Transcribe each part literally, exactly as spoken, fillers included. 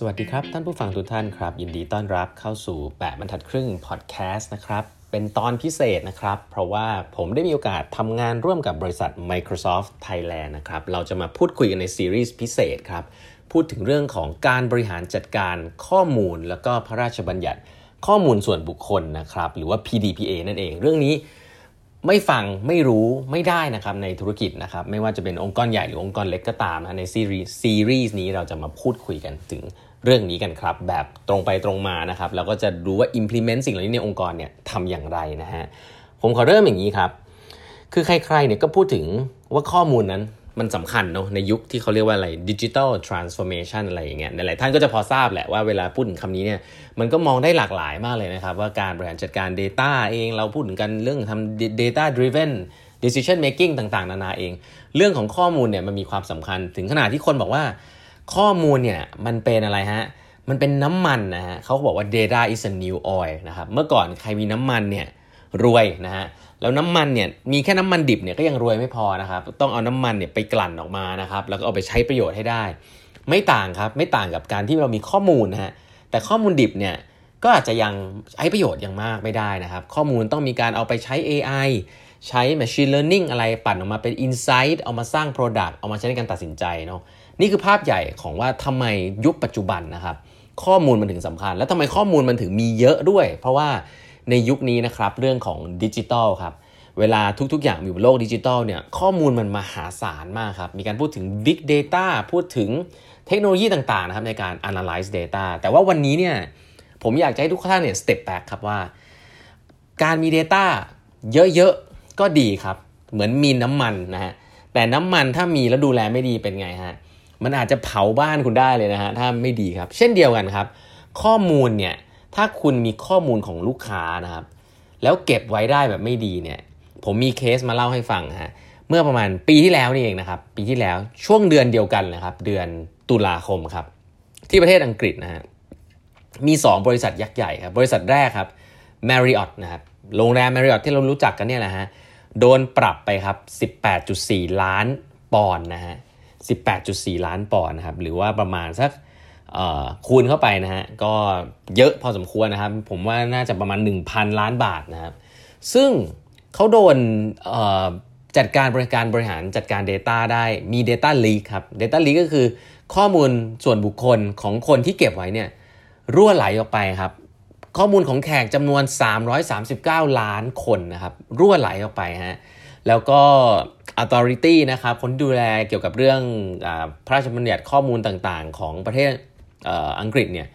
สวัสดีครับท่านผู้ฟังทุกท่านครับยินดีต้อนรับเข้าสู่แปดบรรทัดครึ่งพอดแคสต์นะครับเป็นตอนพิเศษนะครับเพราะว่าผมได้มีโอกาสทำงานร่วมกับบริษัท Microsoft Thailand นะครับเราจะมาพูดคุยกันในซีรีส์พิเศษครับพูดถึงเรื่องของการบริหารจัดการข้อมูลแล้วก็พระราชบัญญัติข้อมูลส่วนบุคคลนะครับหรือว่า พี ดี พี เอ นั่นเองเรื่องนี้ไม่ฟังไม่รู้ไม่ได้นะครับในธุรกิจนะครับไม่ว่าจะเป็นองค์กรใหญ่หรือองค์กรเล็กก็ตามนะในซีรีส์ซีรีส์นี้เราจะมาพูดคุยกันถึงเรื่องนี้กันครับแบบตรงไปตรงมานะครับแล้วก็จะดูว่า implement สิ่งเหล่านี้ในองค์กรเนี่ยทำอย่างไรนะฮะผมขอเริ่มอย่างนี้ครับคือใครๆเนี่ยก็พูดถึงว่าข้อมูลนั้นมันสำคัญเนาะในยุคที่เขาเรียกว่าอะไร digital transformation อะไรอย่างเงี้ยหลายท่านก็จะพอทราบแหละว่าเวลาพูดถึงคำนี้เนี่ยมันก็มองได้หลากหลายมากเลยนะครับว่าการบริหารจัดการ data เองเราพูดถึงกันเรื่องทำ data driven decision making ต่างๆนานาเองเรื่องของข้อมูลเนี่ยมันมีความสำคัญถึงขนาดที่คนบอกว่าข้อมูลเนี่ยมันเป็นอะไรฮะมันเป็นน้ำมันนะฮะเขาบอกว่า data is a new oil นะครับเมื่อก่อนใครมีน้ำมันเนี่ยรวยนะฮะแล้วน้ำมันเนี่ยมีแค่น้ำมันดิบเนี่ยก็ยังรวยไม่พอนะครับต้องเอาน้ำมันเนี่ยไปกลั่นออกมานะครับแล้วก็เอาไปใช้ประโยชน์ให้ได้ไม่ต่างครับไม่ต่างกับการที่เรามีข้อมูลนะฮะแต่ข้อมูลดิบเนี่ยก็อาจจะยังใช้ประโยชน์อย่างมากไม่ได้นะครับข้อมูลต้องมีการเอาไปใช้ เอ ไอ ใช้ machine learning อะไรปั่นออกมาเป็น insight เอามาสร้าง product เอามาใช้ในการตัดสินใจเนาะนี่คือภาพใหญ่ของว่าทำไมยุคปัจจุบันนะครับข้อมูลมันถึงสำคัญและทำไมข้อมูลมันถึงมีเยอะด้วยเพราะว่าในยุคนี้นะครับเรื่องของดิจิทัลครับเวลาทุกๆอย่างอยู่บนโลกดิจิทัลเนี่ยข้อมูลมันมหาศาลมากครับมีการพูดถึง Big Data พูดถึงเทคโนโลยีต่างๆนะครับในการ Analyze Data แต่ว่าวันนี้เนี่ยผมอยากจะให้ทุกท่านเนี่ย Step Back ครับว่าการมี Data เยอะๆก็ดีครับเหมือนมีน้ำมันนะฮะแต่น้ำมันถ้ามีแล้วดูแลไม่ดีเป็นไงฮะมันอาจจะเผาบ้านคุณได้เลยนะฮะถ้าไม่ดีครับเช่นเดียวกันครับข้อมูลเนี่ยถ้าคุณมีข้อมูลของลูกค้านะครับแล้วเก็บไว้ได้แบบไม่ดีเนี่ยผมมีเคสมาเล่าให้ฟังฮะเมื่อประมาณปีที่แล้วนี่เองนะครับปีที่แล้วช่วงเดือนเดียวกันนะครับเดือนตุลาคมครับที่ประเทศอังกฤษนะฮะมีสองบริษัทยักษ์ใหญ่ครับบริษัทแรกครับ Marriott นะครับโรงแรม Marriott ที่เรารู้จักกันเนี่ยแหละฮะโดนปรับไปครับ สิบแปดจุดสี่ ล้านปอนด์นะฮะ สิบแปดจุดสี่ ล้านปอนด์นะครับหรือว่าประมาณสักคูณเข้าไปนะฮะก็เยอะพอสมควรนะครับผมว่าน่าจะประมาณ หนึ่งพัน ล้านบาทนะครับซึ่งเขาโดนจัดการบริการบริหารจัดการ Data ได้มี Data Leak ครับ Data Leak ก็คือข้อมูลส่วนบุคคลของคนที่เก็บไว้เนี่ยรั่วไหลออกไปครับข้อมูลของแขกจำนวนสามร้อยสามสิบเก้าล้านคนนะครับรั่วไหลออกไปฮะแล้วก็ Authority นะครับคนดูแลเกี่ยวกับเรื่องพระราชบัญญัติข้อมูลต่างๆของประเทศอังกฤษเนี่ย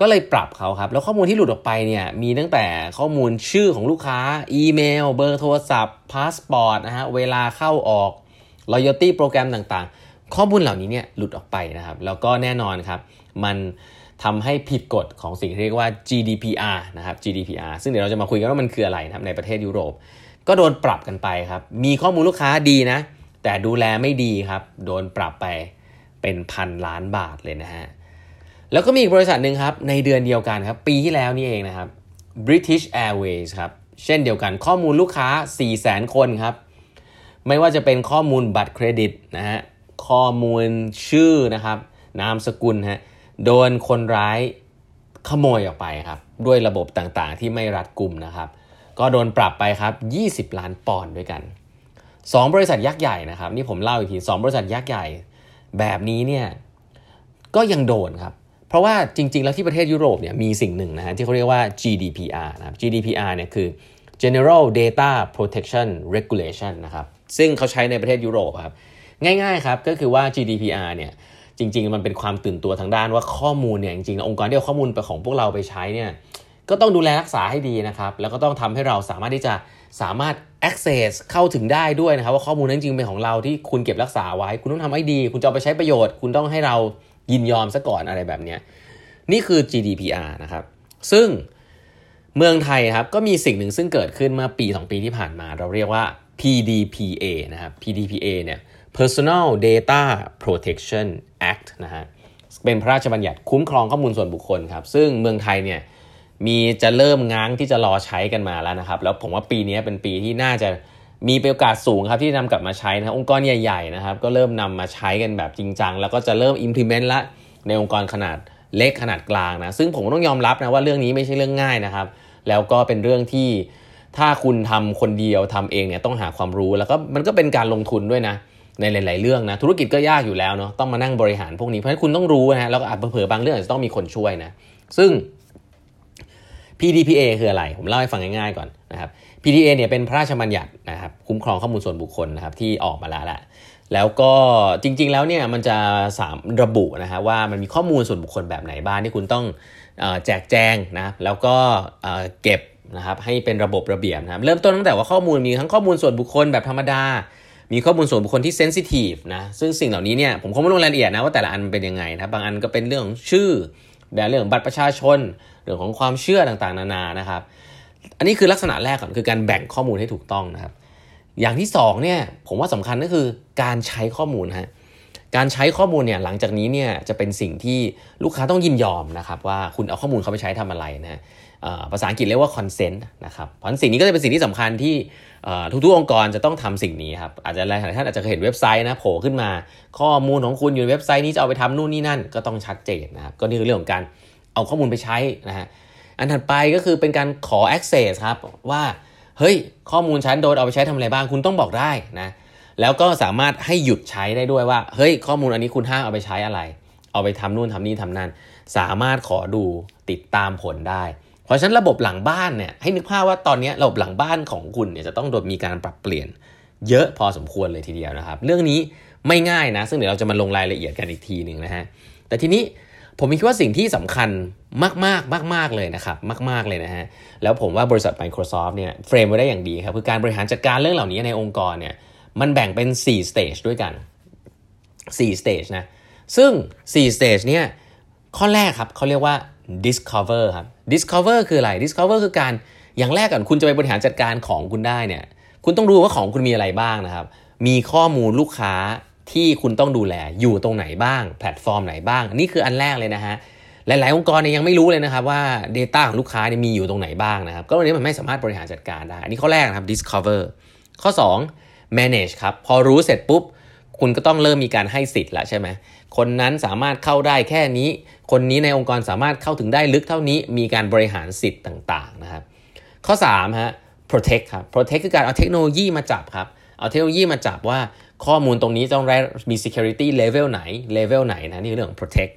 ก็เลยปรับเขาครับแล้วข้อมูลที่หลุดออกไปเนี่ยมีตั้งแต่ข้อมูลชื่อของลูกค้าอีเมลเบอร์โทรศัพท์พาสปอร์ตนะฮะเวลาเข้าออก loyalty โปรแกรมต่างๆข้อมูลเหล่านี้เนี่ยหลุดออกไปนะครับแล้วก็แน่นอนครับมันทำให้ผิดกฎของสิ่งที่เรียกว่า จี ดี พี อาร์ นะครับ จี ดี พี อาร์ ซึ่งเดี๋ยวเราจะมาคุยกันว่ามันคืออะไรนะครับในประเทศยุโรปก็โดนปรับกันไปครับมีข้อมูลลูกค้าดีนะแต่ดูแลไม่ดีครับโดนปรับไปเป็นพันล้านบาทเลยนะฮะแล้วก็มีอีกบริษัทหนึ่งครับในเดือนเดียวกันครับปีที่แล้วนี่เองนะครับ British Airways ครับเช่นเดียวกันข้อมูลลูกค้า สี่แสน คนครับไม่ว่าจะเป็นข้อมูลบัตรเครดิตนะฮะข้อมูลชื่อนะครับนามสกุลฮะโดนคนร้ายขโมยออกไปครับด้วยระบบต่างๆที่ไม่รัดกุมนะครับก็โดนปรับไปครับยี่สิบล้านปอนด์ด้วยกันสองบริษัทยักษ์ใหญ่นะครับนี่ผมเล่าอีกทีสองบริษัทยักษ์ใหญ่แบบนี้เนี่ยก็ยังโดนครับเพราะว่าจริงๆแล้วที่ประเทศยุโรปเนี่ยมีสิ่งหนึ่งนะฮะที่เขาเรียกว่า จี ดี พี อาร์ นะครับ จี ดี พี อาร์ เนี่ยคือ General Data Protection Regulation นะครับซึ่งเขาใช้ในประเทศยุโรปครับง่ายๆครับก็คือว่า จี ดี พี อาร์ เนี่ยจริงๆมันเป็นความตื่นตัวทางด้านว่าข้อมูลเนี่ยจริงๆองค์กรที่เอาข้อมูลไปของพวกเราไปใช้เนี่ยก็ต้องดูแลรักษาให้ดีนะครับแล้วก็ต้องทำให้เราสามารถที่จะสามารถ access เข้าถึงได้ด้วยนะครับว่าข้อมูลนั้นจริงเป็นของเราที่คุณเก็บรักษาไว้คุณต้องทำให้ดีคุณจะเอาไปใช้ประโยชน์คุณต้องให้เรายินยอมซะก่อนอะไรแบบนี้นี่คือ จี ดี พี อาร์ นะครับซึ่งเมืองไทยครับก็มีสิ่งหนึ่งซึ่งเกิดขึ้นเมื่อปีสองปีที่ผ่านมาเราเรียกว่า พี ดี พี เอ นะครับ พี ดี พี เอ เนี่ย Personal Data Protection Act นะฮะเป็นพระราชบัญญัติคุ้มครองข้อมูลส่วนบุคคลครับซึ่งเมืองไทยเนี่ยมีจะเริ่มง้างที่จะรอใช้กันมาแล้วนะครับแล้วผมว่าปีนี้เป็นปีที่น่าจะมีโอกาสสูงครับที่นำกลับมาใช้นะองค์กรใหญ่ๆนะครับก็เริ่มนำมาใช้กันแบบจริงจังแล้วก็จะเริ่ม implement ละในองค์กรขนาด เล็กขนาดกลางนะซึ่งผมก็ต้องยอมรับนะว่าเรื่องนี้ไม่ใช่เรื่องง่ายนะครับแล้วก็เป็นเรื่องที่ถ้าคุณทำคนเดียวทำเองเนี่ยต้องหาความรู้แล้วก็มันก็เป็นการลงทุนด้วยนะในหลายๆเรื่องนะธุรกิจก็ยากอยู่แล้วเนาะต้องมานั่งบริหารพวกนี้เพราะฉะนั้นคุณต้องรู้นะฮะแล้วก็อาจเผลอๆบางเรื่องอาจจะต้องมีคนช่วยนะซึ่ง พี ดี พี เอ คืออะไรผมเล่าให้ฟังง่ายๆก่อนนะครับ พี ดี พี เอ เนี่ยเป็นพระราชบัญญัตินะครับคุ้มครองข้อมูลส่วนบุคคลนะครับที่ออกมาแล้วแหละแล้วก็จริงๆแล้วเนี่ยมันจะสามระบุนะฮะว่ามันมีข้อมูลส่วนบุคคลแบบไหนบ้างที่คุณต้องแจกแจงนะแล้วก็เก็บนะครับให้เป็นระบบระเบียบนะครับเริ่มต้นตั้งแต่ว่าข้อมูลมีทั้งข้อมูลส่วนบุคคลแบบธรรมดามีข้อมูลส่วนบุคคลที่เซนซิทีฟนะซึ่งสิ่งเหล่านี้เนี่ยผมคงไม่ลงรายละเอียดนะว่าแต่ละอันเป็นยังไงนะบางอันก็เป็นเรื่องของชื่อเรื่องบัตรประชาชนเรื่องของความเชื่อต่างๆนานานะครับอันนี้คือลักษณะแรกก่อนคือการแบ่งข้อมูลให้ถูกต้องนะครับอย่างที่สองเนี่ยผมว่าสำคัญก็คือการใช้ข้อมูลฮะการใช้ข้อมูลเนี่ยหลังจากนี้เนี่ยจะเป็นสิ่งที่ลูกค้าต้องยินยอมนะครับว่าคุณเอาข้อมูลเขาไปใช้ทำอะไรนะภาษาอังกฤษเรียกว่า consent นะครับเพราะสิ่งนี้ก็จะเป็นสิ่งที่สำคัญที่ทุกๆองค์กรจะต้องทำสิ่งนี้ครับอาจจะหลายท่านอาจจะเคยเห็นเว็บไซต์นะโผล่ขึ้นมาข้อมูลของคุณอยู่ในเว็บไซต์นี้จะเอาไปทำนู่นนี่นั่นก็ต้องชัดเจนนะครับก็นี่คือเรื่องของการเอาข้อมูลไปใช้นะฮะอันถัดไปก็คือเป็นการขอ access ครับว่าเฮ้ยข้อมูลฉันโดนเอาไปใช้ทำอะไรบ้างคุณต้องบอกได้นะแล้วก็สามารถให้หยุดใช้ได้ด้วยว่าเฮ้ยข้อมูลอันนี้คุณห้ามเอาไปใช้อะไรเอาไปทำนู่นทำนี่ทำนั่นสามารถขอดูติดตามผลได้เพราะฉะนั้นระบบหลังบ้านเนี่ยให้นึกภาพว่าตอนนี้ระบบหลังบ้านของคุณเนี่ยจะต้องโดนมีการปรับเปลี่ยนเยอะพอสมควรเลยทีเดียวนะครับเรื่องนี้ไม่ง่ายนะซึ่งเดี๋ยวเราจะมาลงรายละเอียดกันอีกทีนึงนะฮะแต่ทีนี้ผมคิดว่าสิ่งที่สำคัญมากมากมากมากเลยนะครับมากมากเลยนะฮะแล้วผมว่าบริษัท Microsoft เนี่ยเฟรมไว้ได้อย่างดีครับคือการบริหารจัดการเรื่องเหล่านี้ในองค์กรเนี่ยมันแบ่งเป็นสี่ stage ด้วยกันสี่ stage นะซึ่งสี่ stage เนี่ยข้อแรกครับเขาเรียกว่า discover ครับ discover คืออะไร discover คือการอย่างแรกก่อนคุณจะไปบริหารจัดการของคุณได้เนี่ยคุณต้องรู้ว่าของคุณมีอะไรบ้างนะครับมีข้อมูลลูกค้าที่คุณต้องดูแลอยู่ตรงไหนบ้างแพลตฟอร์มไหนบ้างนี่คืออันแรกเลยนะฮะหลายๆองค์กรเนี่ยยังไม่รู้เลยนะครับว่า data ของลูกค้าเนี่ยมีอยู่ตรงไหนบ้างนะครับก็วันนี้มันไม่สามารถบริหารจัดการได้อันนี้ข้อแรกนะครับ discover ข้อสองmanage ครับพอรู้เสร็จปุ๊บคุณก็ต้องเริ่มมีการให้สิทธิ์แล้วใช่ไหมคนนั้นสามารถเข้าได้แค่นี้คนนี้ในองค์กรสามารถเข้าถึงได้ลึกเท่านี้มีการบริหารสิทธิ์ต่างๆนะครับข้อสามฮะ protect ครับ protect คือการเอาเทคโนโลยีมาจับครับเอาเทคโนโลยีมาจับว่าข้อมูลตรงนี้ต้องมี security level ไหน level ไหนนะนี่เรื่อง protect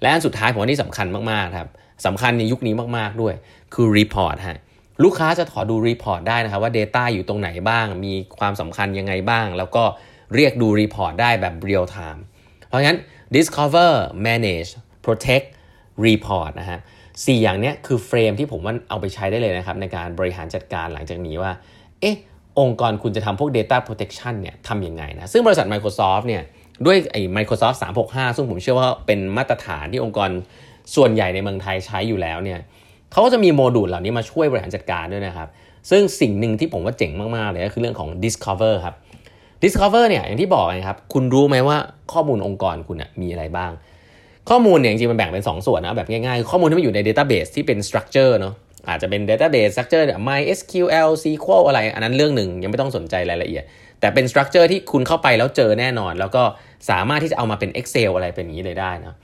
และอันสุดท้ายผมว่านี่สำคัญมากๆครับสำคัญในยุคนี้มากๆด้วยคือ report ฮะลูกค้าจะขอดูรีพอร์ตได้นะครับว่า data อยู่ตรงไหนบ้างมีความสำคัญยังไงบ้างแล้วก็เรียกดูรีพอร์ตได้แบบ real time เพราะงั้น discover manage protect report นะครับสี่อย่างเนี้ยคือเฟรมที่ผมว่าเอาไปใช้ได้เลยนะครับในการบริหารจัดการหลังจากนี้ว่าเอ๊ะองค์กรคุณจะทำพวก data protection เนี่ยทำยังไงนะซึ่งบริษัท Microsoft เนี่ยด้วยไอ้ Microsoft สามหกห้าซึ่งผมเชื่อว่าเป็นมาตรฐานที่องค์กรส่วนใหญ่ในเมืองไทยใช้อยู่แล้วเนี่ยเขาก็จะมีโมดูลเหล่านี้มาช่วยบริหารจัดการด้วยนะครับซึ่งสิ่งหนึ่งที่ผมว่าเจ๋งมากๆเลยก็คือเรื่องของ discover ครับ discover เนี่ยอย่างที่บอกนะครับคุณรู้ไหมว่าข้อมูลองค์กรคุณนะมีอะไรบ้างข้อมูลเนี่ยจริงๆมันแบ่งเป็นสอง ส, ส่วนนะแบบง่ายๆข้อมูลที่มันอยู่ใน database ที่เป็น structure เนาะอาจจะเป็น database structure MySQL SQL อะไรอันนั้นเรื่องหนึ่งยังไม่ต้องสนใจรายละเอียดแต่เป็น structure ที่คุณเข้าไปแล้วเจอแน่นอนแล้วก็สามารถที่จะเอามาเป็น Excel อะไรเป็นอย่างนี้เลยได้นะ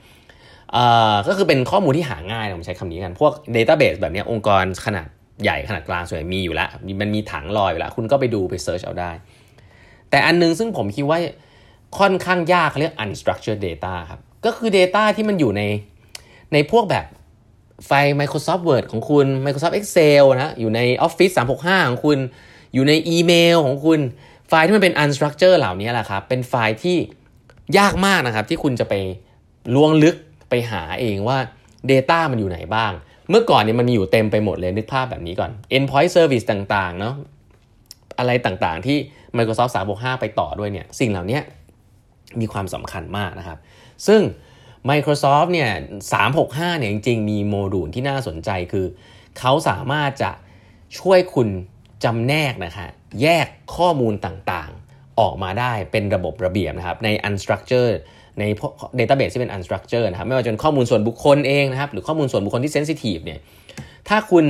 อ่าก็คือเป็นข้อมูลที่หาง่ายนะผมใช้คำนี้กันพวก database แบบนี้องค์กรขนาดใหญ่ขนาดกลางส่วนใหญ่มีอยู่แล้วมันมีถังลอยอยู่แล้วคุณก็ไปดูไป search เอาได้แต่อันนึงซึ่งผมคิดว่าค่อนข้างยากเรียก unstructured data ครับก็คือ data ที่มันอยู่ในในพวกแบบไฟล์ Microsoft Word ของคุณ Microsoft Excel นะอยู่ใน Office สามหกห้าของคุณอยู่ในอีเมลของคุณไฟล์ที่มันเป็น unstructured เหล่านี้แหละครับเป็นไฟล์ที่ยากมากนะครับที่คุณจะไปล้วงลึกไปหาเองว่า data มันอยู่ไหนบ้างเมื่อก่อนเนี่ยมันมีอยู่เต็มไปหมดเลยนึกภาพแบบนี้ก่อน endpoint service ต่างๆเนาะอะไรต่างๆที่ Microsoft สามหกห้าไปต่อด้วยเนี่ยสิ่งเหล่านี้มีความสำคัญมากนะครับซึ่ง Microsoft เนี่ยสามหกห้าเนี่ยจริงๆมีโมดูลที่น่าสนใจคือเขาสามารถจะช่วยคุณจำแนกนะคะแยกข้อมูลต่างๆออกมาได้เป็นระบบระเบียบนะครับใน unstructuredใน database ที่เป็น unstructured นะครับไม่ว่าจะเป็นข้อมูลส่วนบุคคลเองนะครับหรือข้อมูลส่วนบุคคลที่ sensitive เนี่ยถ้าคุณ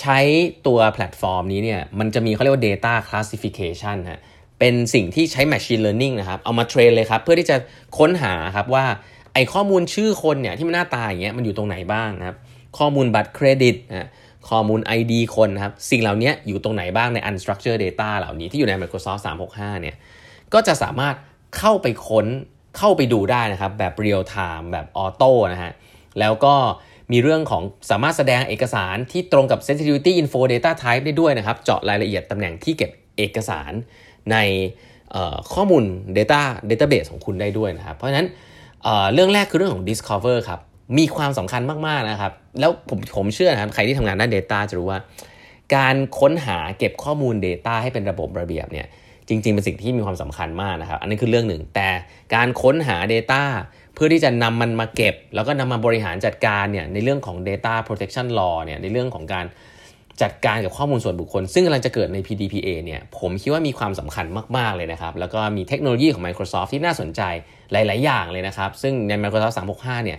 ใช้ตัวแพลตฟอร์มนี้เนี่ยมันจะมีเขาเรียกว่า data classification ฮะเป็นสิ่งที่ใช้ machine learning นะครับเอามาเทรนเลยครับเพื่อที่จะค้นหาครับว่า ไอข้อมูลชื่อคนเนี่ยที่มันหน้าตาอย่างเงี้ยมันอยู่ตรงไหนบ้างนะครับข้อมูลบัตรเครดิตนะข้อมูล ไอ ดี คนนะครับสิ่งเหล่านี้อยู่ตรงไหนบ้างใน unstructured data เหล่านี้ที่อยู่ใน Microsoft สามหกห้าเนี่ยก็จะสามารถเข้าไปค้นเข้าไปดูได้นะครับแบบ real time แบบ auto นะฮะแล้วก็มีเรื่องของสามารถแสดงเอกสารที่ตรงกับ sensitivity info data type ได้ด้วยนะครับเจาะรายละเอียดตำแหน่งที่เก็บเอกสารในข้อมูล data database ของคุณได้ด้วยนะครับเพราะฉะนั้น เ, เรื่องแรกคือเรื่องของ discover ครับมีความสำคัญมากๆนะครับแล้วผมผมเชื่อนะครับใครที่ทำงานด้าน data จะรู้ว่าการค้นหาเก็บข้อมูล data ให้เป็นระบบระเบียบเนี่ยจริงๆเป็นสิ่งที่มีความสำคัญมากนะครับอันนี้คือเรื่องหนึ่งแต่การค้นหา data เพื่อที่จะนำมันมาเก็บแล้วก็นำมาบริหารจัดการเนี่ยในเรื่องของ data protection law เนี่ยในเรื่องของการจัดการกับข้อมูลส่วนบุคคลซึ่งกำลังจะเกิดใน พี ดี พี เอ เนี่ยผมคิดว่ามีความสำคัญมากๆเลยนะครับแล้วก็มีเทคโนโลยีของ Microsoft ที่น่าสนใจหลายๆอย่างเลยนะครับซึ่งใน Microsoft สามหกห้าเนี่ย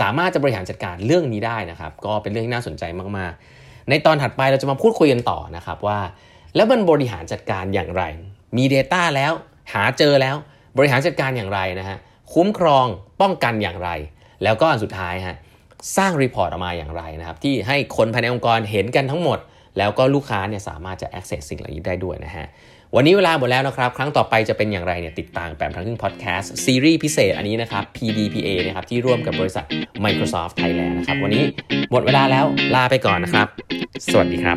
สามารถจะบริหารจัดการเรื่องนี้ได้นะครับก็เป็นเรื่องที่น่าสนใจมากๆในตอนถัดไปเราจะมาพูดคุยกันต่อนะครับว่าแล้วมันบริหารจัดการอย่างไรมี data แล้วหาเจอแล้วบริหารจัดการอย่างไรนะฮะคุ้มครองป้องกันอย่างไรแล้วก็อันสุดท้ายฮะสร้างรีพอร์ตออกมาอย่างไรนะครับที่ให้คนภายในองค์กรเห็นกันทั้งหมดแล้วก็ลูกค้าเนี่ยสามารถจะ access สิ่งเหล่านี้ได้ด้วยนะฮะวันนี้เวลาหมดแล้วนะครับครั้งต่อไปจะเป็นอย่างไรเนี่ยติดตามแปมทั้งครึ่ง podcast ซีรีส์พิเศษอันนี้นะครับ พี ดี พี เอ นะครับที่ร่วมกับบริษัท Microsoft Thailand นะครับวันนี้หมดเวลาแล้วลาไปก่อนนะครับสวัสดีครับ